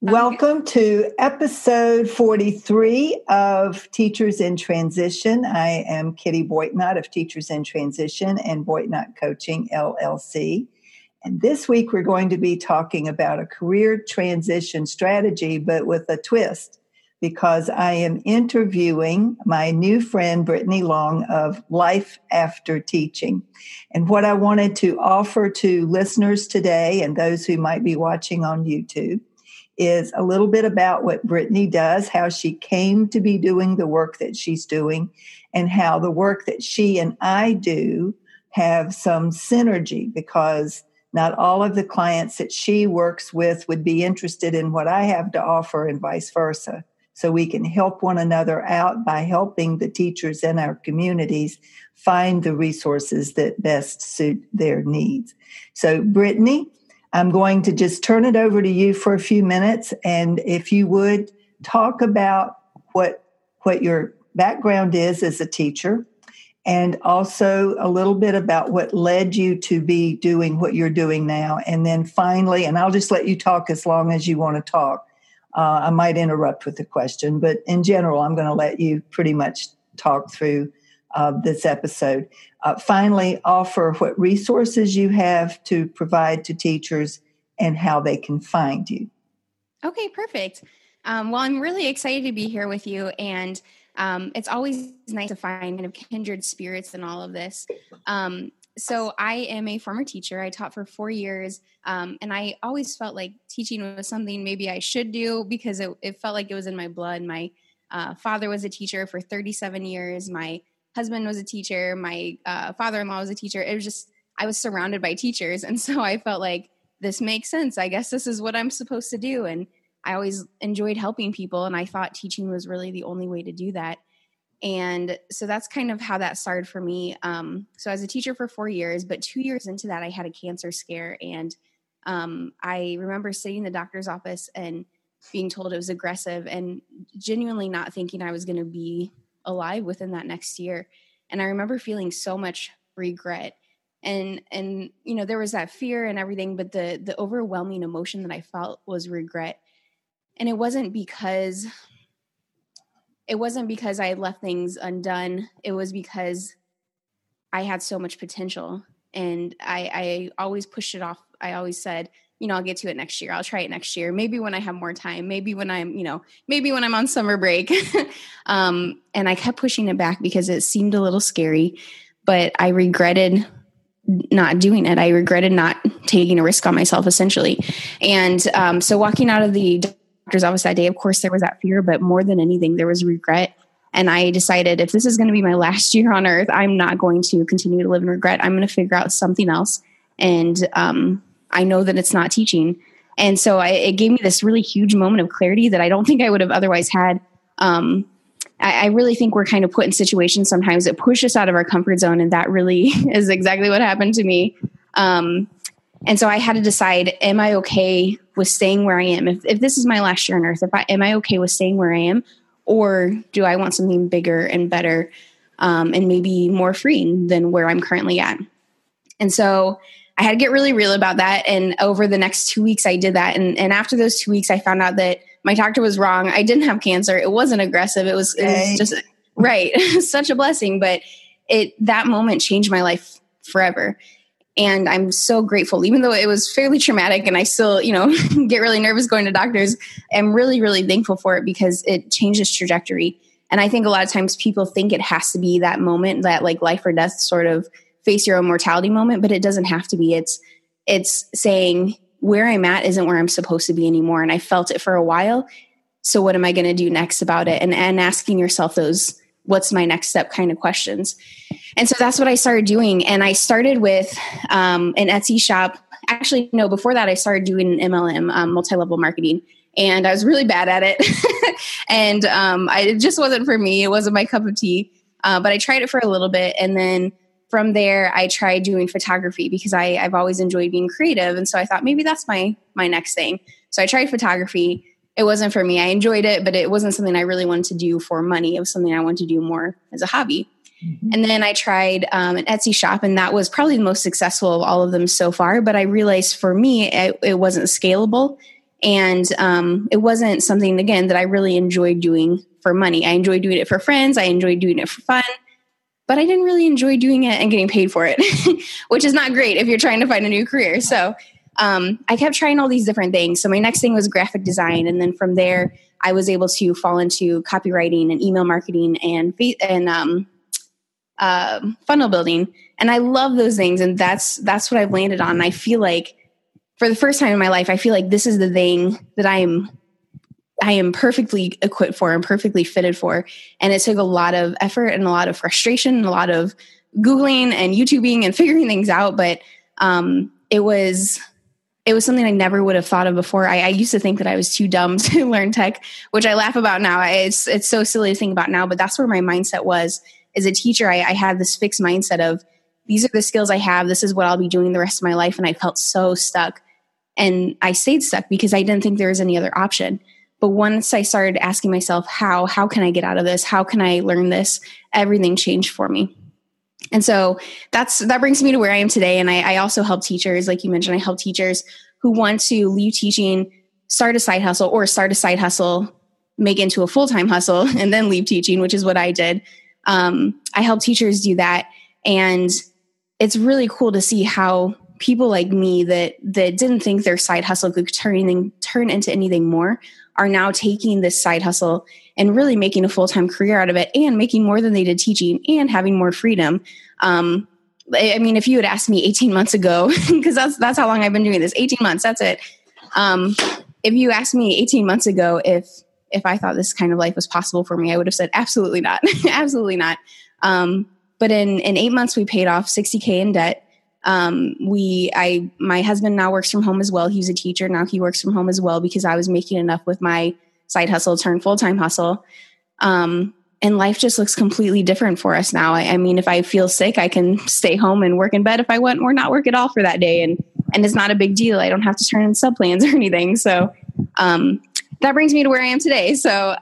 Welcome to episode 43 of Teachers in Transition. I am Kitty Boytnott of Teachers in Transition and Boytnott Coaching, LLC. And this week we're going to be talking about a career transition strategy, but with a twist, because I am interviewing my new friend, Brittany Long of Life After Teaching. And what I wanted to offer to listeners today and those who might be watching on YouTube is a little bit about what Brittany does, how she came to be doing the work that she's doing, and how the work that she and I do have some synergy, because not all of the clients that she works with would be interested in what I have to offer and vice versa. So we can help one another out by helping the teachers in our communities find the resources that best suit their needs. So Brittany, I'm going to just turn it over to you for a few minutes, and if you would, talk about what your background is as a teacher, and also a little bit about what led you to be doing what you're doing now. And then finally, and I'll just let you talk as long as you want to talk. I might interrupt with a question, but in general, I'm going to let you pretty much talk through this episode. Finally, offer what resources you have to provide to teachers and how they can find you. Okay, perfect. Well, I'm really excited to be here with you, and it's always nice to find kind of kindred spirits in all of this. So I am a former teacher. I taught for 4 years, and I always felt like teaching was something maybe I should do because it felt like it was in my blood. My father was a teacher for 37 years. My husband was a teacher. My father-in-law was a teacher. It was just, I was surrounded by teachers. And so I felt like this makes sense. I guess this is what I'm supposed to do. And I always enjoyed helping people. And I thought teaching was really the only way to do that. And so that's kind of how that started for me. So I was a teacher for 4 years, but 2 years into that, I had a cancer scare. And I remember sitting in the doctor's office and being told it was aggressive and genuinely not thinking I was going to be alive within that next year. And I remember feeling so much regret and, you know, there was that fear and everything, but the overwhelming emotion that I felt was regret. And it wasn't because I had left things undone. It was because I had so much potential, and I always pushed it off. I always said, you know, I'll get to it next year. I'll try it next year. Maybe when I have more time, maybe when I'm on summer break. And I kept pushing it back because it seemed a little scary, but I regretted not doing it. I regretted not taking a risk on myself, essentially. And so walking out of the doctor's office that day, of course, there was that fear, but more than anything, there was regret. And I decided if this is going to be my last year on earth, I'm not going to continue to live in regret. I'm going to figure out something else. And, I know that it's not teaching. And so it gave me this really huge moment of clarity that I don't think I would have otherwise had. I really think we're kind of put in situations sometimes that push us out of our comfort zone. And that really is exactly what happened to me. And so I had to decide, am I okay with staying where I am? If this is my last year on earth, am I okay with staying where I am? Or do I want something bigger and better and maybe more free than where I'm currently at? And so I had to get really real about that. And over the next 2 weeks, I did that. And after those 2 weeks, I found out that my doctor was wrong. I didn't have cancer. It wasn't aggressive. It was just right. Such a blessing. But that moment changed my life forever. And I'm so grateful, even though it was fairly traumatic and I still, get really nervous going to doctors. I'm really, really thankful for it because it changed its trajectory. And I think a lot of times people think it has to be that moment, that like life or death sort of face your own mortality moment, but it doesn't have to be. It's saying where I'm at isn't where I'm supposed to be anymore. And I felt it for a while. So what am I going to do next about it? And asking yourself those what's my next step kind of questions. And so that's what I started doing. And I started with an Etsy shop. Actually, no, before that, I started doing MLM, multi-level marketing. And I was really bad at it. And it just wasn't for me. It wasn't my cup of tea. But I tried it for a little bit. And then from there, I tried doing photography because I've always enjoyed being creative. And so I thought maybe that's my next thing. So I tried photography. It wasn't for me. I enjoyed it, but it wasn't something I really wanted to do for money. It was something I wanted to do more as a hobby. Mm-hmm. And then I tried an Etsy shop, and that was probably the most successful of all of them so far. But I realized for me, it wasn't scalable. And it wasn't something, again, that I really enjoyed doing for money. I enjoyed doing it for friends. I enjoyed doing it for fun. But I didn't really enjoy doing it and getting paid for it, which is not great if you're trying to find a new career. So I kept trying all these different things. So my next thing was graphic design. And then from there, I was able to fall into copywriting and email marketing and funnel building. And I love those things. And that's what I've landed on. I feel like for the first time in my life, I feel like this is the thing that I am perfectly equipped for and perfectly fitted for. And it took a lot of effort and a lot of frustration and a lot of Googling and YouTubing and figuring things out. But it was something I never would have thought of before. I used to think that I was too dumb to learn tech, which I laugh about now. It's so silly to think about now, but that's where my mindset was. As a teacher, I had this fixed mindset of these are the skills I have. This is what I'll be doing the rest of my life. And I felt so stuck. And I stayed stuck because I didn't think there was any other option. But once I started asking myself, how can I get out of this? How can I learn this? Everything changed for me. And so that brings me to where I am today. And I also help teachers, like you mentioned, I help teachers who want to leave teaching, start a side hustle, make into a full-time hustle, and then leave teaching, which is what I did. I help teachers do that. And it's really cool to see how people like me that didn't think their side hustle could turn into anything more are now taking this side hustle and really making a full-time career out of it and making more than they did teaching and having more freedom. I mean, if you had asked me 18 months ago, because that's how long I've been doing this, 18 months, that's it. If you asked me 18 months ago if I thought this kind of life was possible for me, I would have said, absolutely not, absolutely not. But in 8 months, we paid off $60K in debt. My husband now works from home as well. He's a teacher. Now he works from home as well because I was making enough with my side hustle turned full-time hustle. And life just looks completely different for us now. I mean, if I feel sick, I can stay home and work in bed if I want or not work at all for that day. And it's not a big deal. I don't have to turn in sub plans or anything. So, that brings me to where I am today. So,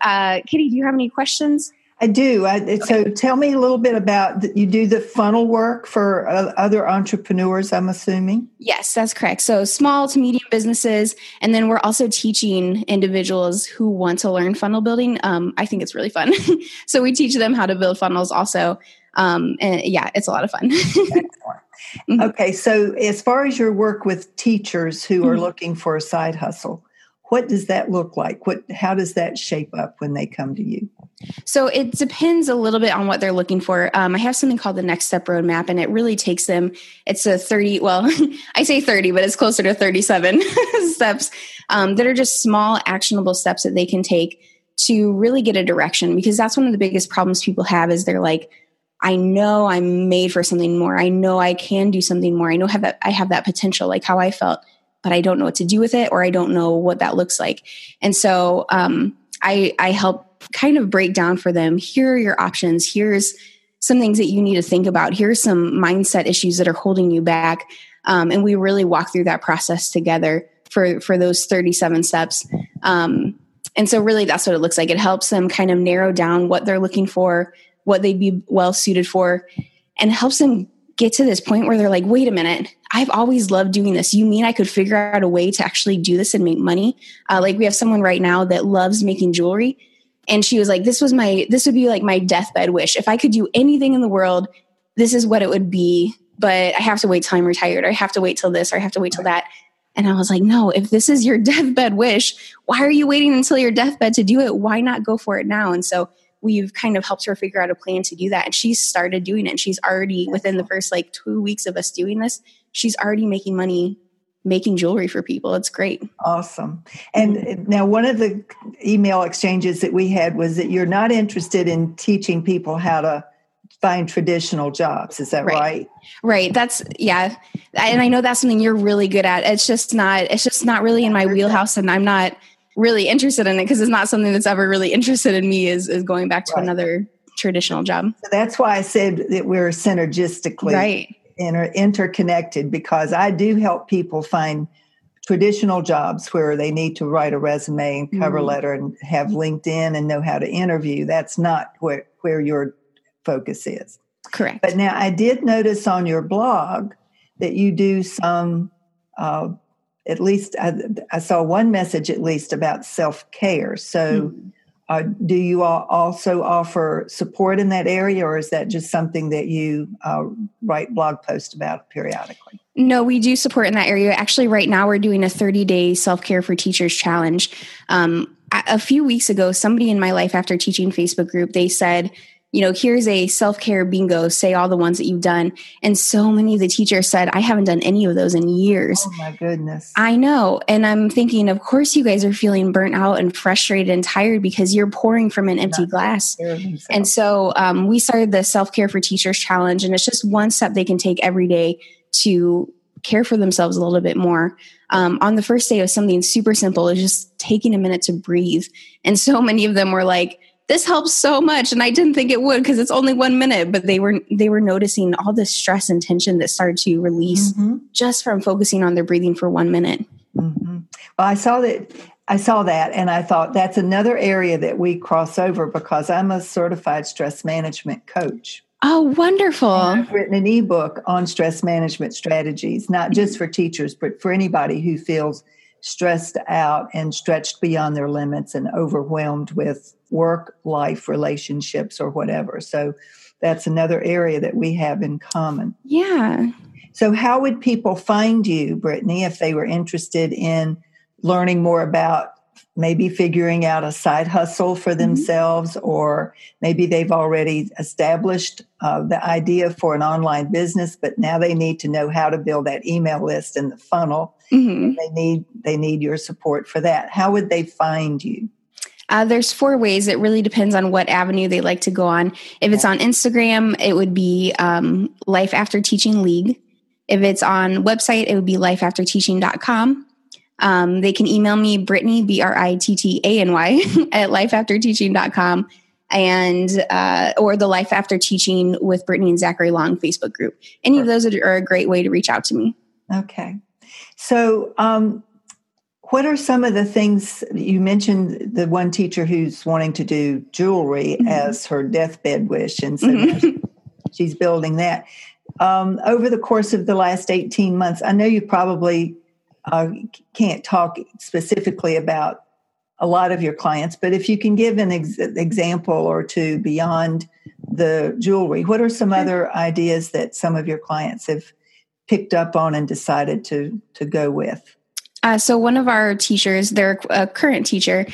Kitty, do you have any questions? I do. So tell me a little bit about, you do the funnel work for other entrepreneurs, I'm assuming? Yes, that's correct. So small to medium businesses. And then we're also teaching individuals who want to learn funnel building. I think it's really fun. So we teach them how to build funnels also. And yeah, it's a lot of fun. Okay. So as far as your work with teachers who are looking for a side hustle, what does that look like? How does that shape up when they come to you? So it depends a little bit on what they're looking for. I have something called the Next Step Roadmap, and it really takes them, it's a 30, well, I say 30, but it's closer to 37 steps that are just small, actionable steps that they can take to really get a direction, because that's one of the biggest problems people have is they're like, I know I'm made for something more. I know I can do something more. I know I have that potential, like how I felt, but I don't know what to do with it, or I don't know what that looks like. And so I help kind of break down for them, here are your options. Here's some things that you need to think about. Here's some mindset issues that are holding you back. And we really walk through that process together for those 37 steps. And so really that's what it looks like. It helps them kind of narrow down what they're looking for, what they'd be well suited for, and helps them get to this point where they're like, wait a minute, I've always loved doing this. You mean I could figure out a way to actually do this and make money? Like we have someone right now that loves making jewelry. And she was like, this would be like my deathbed wish. If I could do anything in the world, this is what it would be. But I have to wait till I'm retired, or I have to wait till this, or I have to wait till that. And I was like, no, if this is your deathbed wish, why are you waiting until your deathbed to do it? Why not go for it now? And so we've kind of helped her figure out a plan to do that. And she started doing it. And she's already, within the first 2 weeks of us doing this, she's already making money, making jewelry for people. It's great. Awesome. And now one of the email exchanges that we had was that you're not interested in teaching people how to find traditional jobs. Is that right? Right. That's, yeah. And I know that's something you're really good at. It's just not really in my wheelhouse, and I'm not really interested in it because it's not something that's ever really interested in me is going back to another traditional job. So that's why I said that we're synergistically interconnected, because I do help people find traditional jobs where they need to write a resume and cover letter and have LinkedIn and know how to interview. That's not where your focus is. Correct. But now I did notice on your blog that you do some, at least I saw one message at least about self-care. So do you also offer support in that area, or is that just something that you write blog posts about periodically? No, we do support in that area. Actually, right now we're doing a 30-day self-care for teachers challenge. A few weeks ago, somebody in my Life After Teaching Facebook group, they said, you know, here's a self-care bingo, say all the ones that you've done. And so many of the teachers said, I haven't done any of those in years. Oh my goodness. I know. And I'm thinking, of course you guys are feeling burnt out and frustrated and tired because you're pouring from an empty glass. And so we started the Self-Care for Teachers Challenge, and it's just one step they can take every day to care for themselves a little bit more. On the first day, it was something super simple. It's just taking a minute to breathe. And so many of them were like, this helps so much. And I didn't think it would because it's only 1 minute, but they were noticing all the stress and tension that started to release just from focusing on their breathing for 1 minute. Well, I saw that and I thought that's another area that we cross over because I'm a certified stress management coach. Oh, wonderful. And I've written an ebook on stress management strategies, not just for teachers, but for anybody who feels stressed out and stretched beyond their limits and overwhelmed with work, life, relationships, or whatever. So that's another area that we have in common. Yeah. So how would people find you, Brittany, if they were interested in learning more about maybe figuring out a side hustle for themselves, or maybe they've already established the idea for an online business, but now they need to know how to build that email list and the funnel. And they need your support for that. How would they find you? There's 4 ways. It really depends on what avenue they like to go on. If it's on Instagram, it would be Life After Teaching League. If it's on website, it would be lifeafterteaching.com. They can email me, Brittany, Brittany, at lifeafterteaching.com, and, or the Life After Teaching with Brittany and Zachary Long Facebook group. Any of those are a great way to reach out to me. Okay. So, what are some of the things you mentioned? The one teacher who's wanting to do jewelry as her deathbed wish, and so she's building that. Over the course of the last 18 months, I know you probably can't talk specifically about a lot of your clients, but if you can give an example or two beyond the jewelry, what are some other ideas that some of your clients have picked up on and decided to go with? So one of our teachers, they're a current teacher,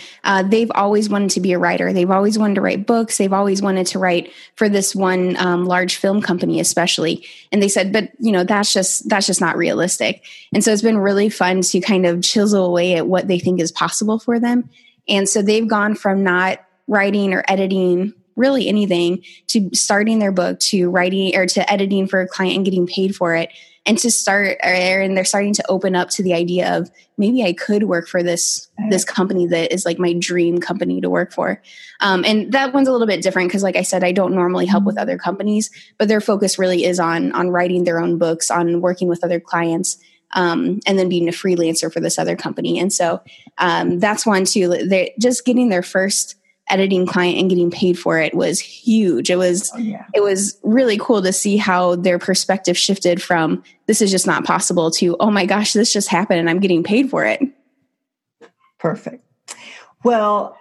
they've always wanted to be a writer. They've always wanted to write books. They've always wanted to write for this one large film company, especially. And they said, but you know, that's just not realistic. And so it's been really fun to kind of chisel away at what they think is possible for them. And so they've gone from not writing or editing really anything to starting their book, to writing or to editing for a client and getting paid for it. And they're starting to open up to the idea of maybe I could work for this company that is like my dream company to work for. And that one's a little bit different because, like I said, I don't normally help with other companies, but their focus really is on writing their own books, on working with other clients, and then being a freelancer for this other company. And so that's one too. Just getting their first editing client and getting paid for it was huge. It was really cool to see how their perspective shifted from this is just not possible to, oh my gosh, this just happened and I'm getting paid for it. Perfect. Well,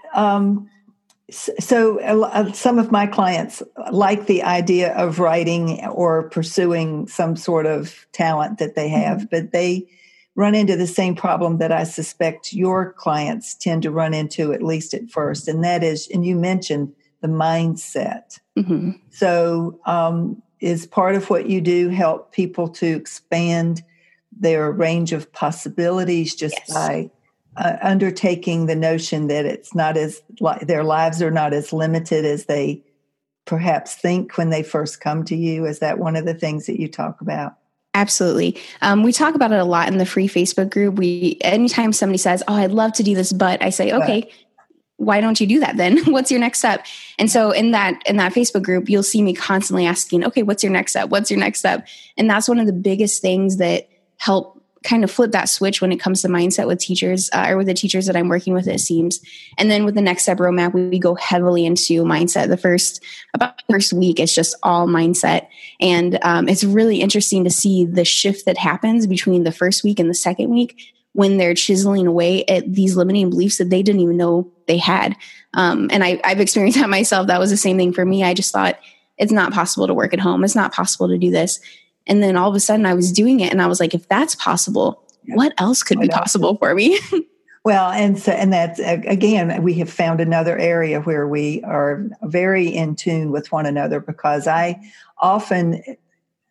so some of my clients like the idea of writing or pursuing some sort of talent that they have, mm-hmm. but they run into the same problem that I suspect your clients tend to run into, at least at first. And that is, and you mentioned the mindset. Mm-hmm. So is part of what you do help people to expand their range of possibilities just by undertaking the notion that it's not as, their lives are not as limited as they perhaps think when they first come to you? Is that one of the things that you talk about? Absolutely. We talk about it a lot in the free Facebook group. Anytime somebody says, oh, I'd love to do this, but I say, okay, why don't you do that then? What's your next step? And so in that Facebook group, you'll see me constantly asking, okay, what's your next step? What's your next step? And that's one of the biggest things that help kind of flip that switch when it comes to mindset with teachers or with the teachers that I'm working with, it seems. And then with the Next Step Roadmap, we go heavily into mindset. About the first week, it's just all mindset. And it's really interesting to see the shift that happens between the first week and the second week when they're chiseling away at these limiting beliefs that they didn't even know they had. And I've experienced that myself. That was the same thing for me. I just thought it's not possible to work at home. It's not possible to do this. And then all of a sudden I was doing it and I was like, if that's possible, what else could be possible for me? Well, and that's, again, we have found another area where we are very in tune with one another, because I often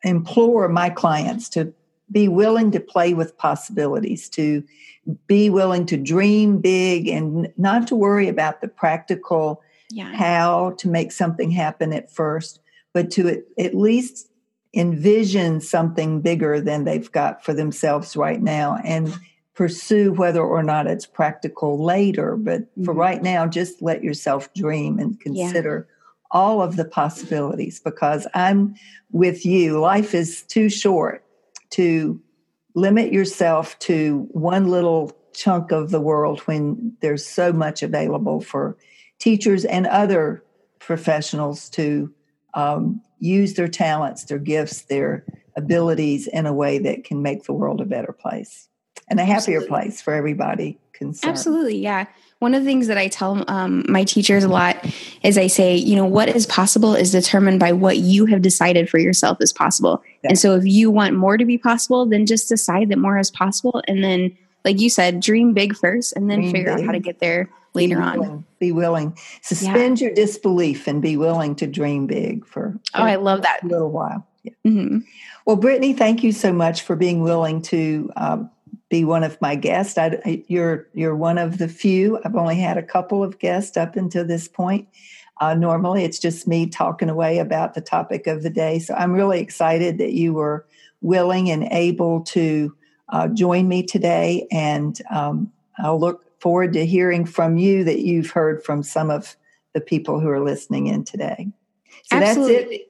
implore my clients to be willing to play with possibilities, to be willing to dream big and not to worry about the practical how to make something happen at first, but to at least envision something bigger than they've got for themselves right now and pursue whether or not it's practical later. But for right now, just let yourself dream and consider all of the possibilities, because I'm with you. Life is too short to limit yourself to one little chunk of the world when there's so much available for teachers and other professionals to use their talents, their gifts, their abilities in a way that can make the world a better place and a happier place for everybody concerned. Absolutely, yeah. One of the things that I tell my teachers a lot is I say, what is possible is determined by what you have decided for yourself is possible. Yeah. And so if you want more to be possible, then just decide that more is possible. And then, like you said, dream big first and then figure out how to get there later on. Be willing. Suspend your disbelief and be willing to dream big for I love that. A little while. Yeah. Mm-hmm. Well, Brittany, thank you so much for being willing to be one of my guests. You're one of the few. I've only had a couple of guests up until this point. Normally, it's just me talking away about the topic of the day. So I'm really excited that you were willing and able to join me today. And I'll look forward to hearing from you that you've heard from some of the people who are listening in today. So Absolutely. That's it.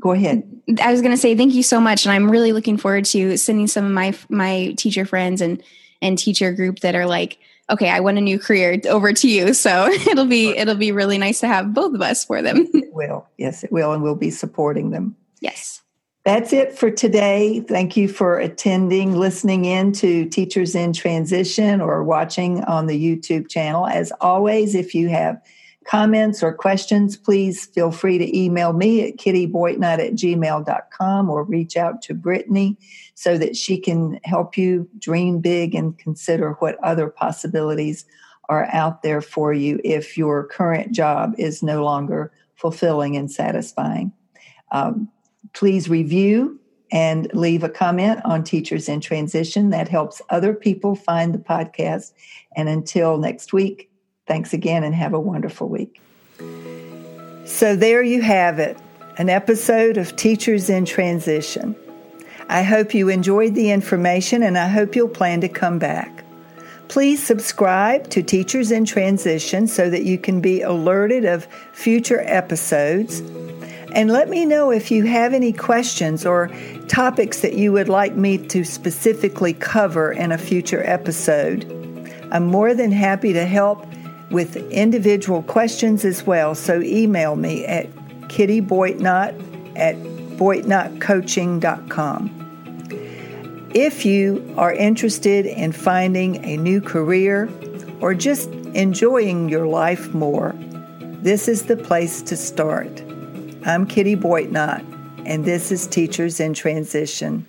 Go ahead. I was going to say thank you so much. And I'm really looking forward to sending some of my teacher friends and teacher group that are like, okay, I want a new career over to you. So it'll be really nice to have both of us for them. It will. Yes, it will. And we'll be supporting them. Yes. That's it for today. Thank you for attending, listening in to Teachers in Transition, or watching on the YouTube channel. As always, if you have comments or questions, please feel free to email me at kittyboytnott@gmail.com or reach out to Brittany so that she can help you dream big and consider what other possibilities are out there for you if your current job is no longer fulfilling and satisfying. Please review and leave a comment on Teachers in Transition. That helps other people find the podcast. And until next week, thanks again and have a wonderful week. So there you have it, an episode of Teachers in Transition. I hope you enjoyed the information, and I hope you'll plan to come back. Please subscribe to Teachers in Transition so that you can be alerted of future episodes. And let me know if you have any questions or topics that you would like me to specifically cover in a future episode. I'm more than happy to help with individual questions as well, so email me at kittyboytnott@boytnottcoaching.com. If you are interested in finding a new career or just enjoying your life more, this is the place to start. I'm Kitty Boytnott, and this is Teachers in Transition.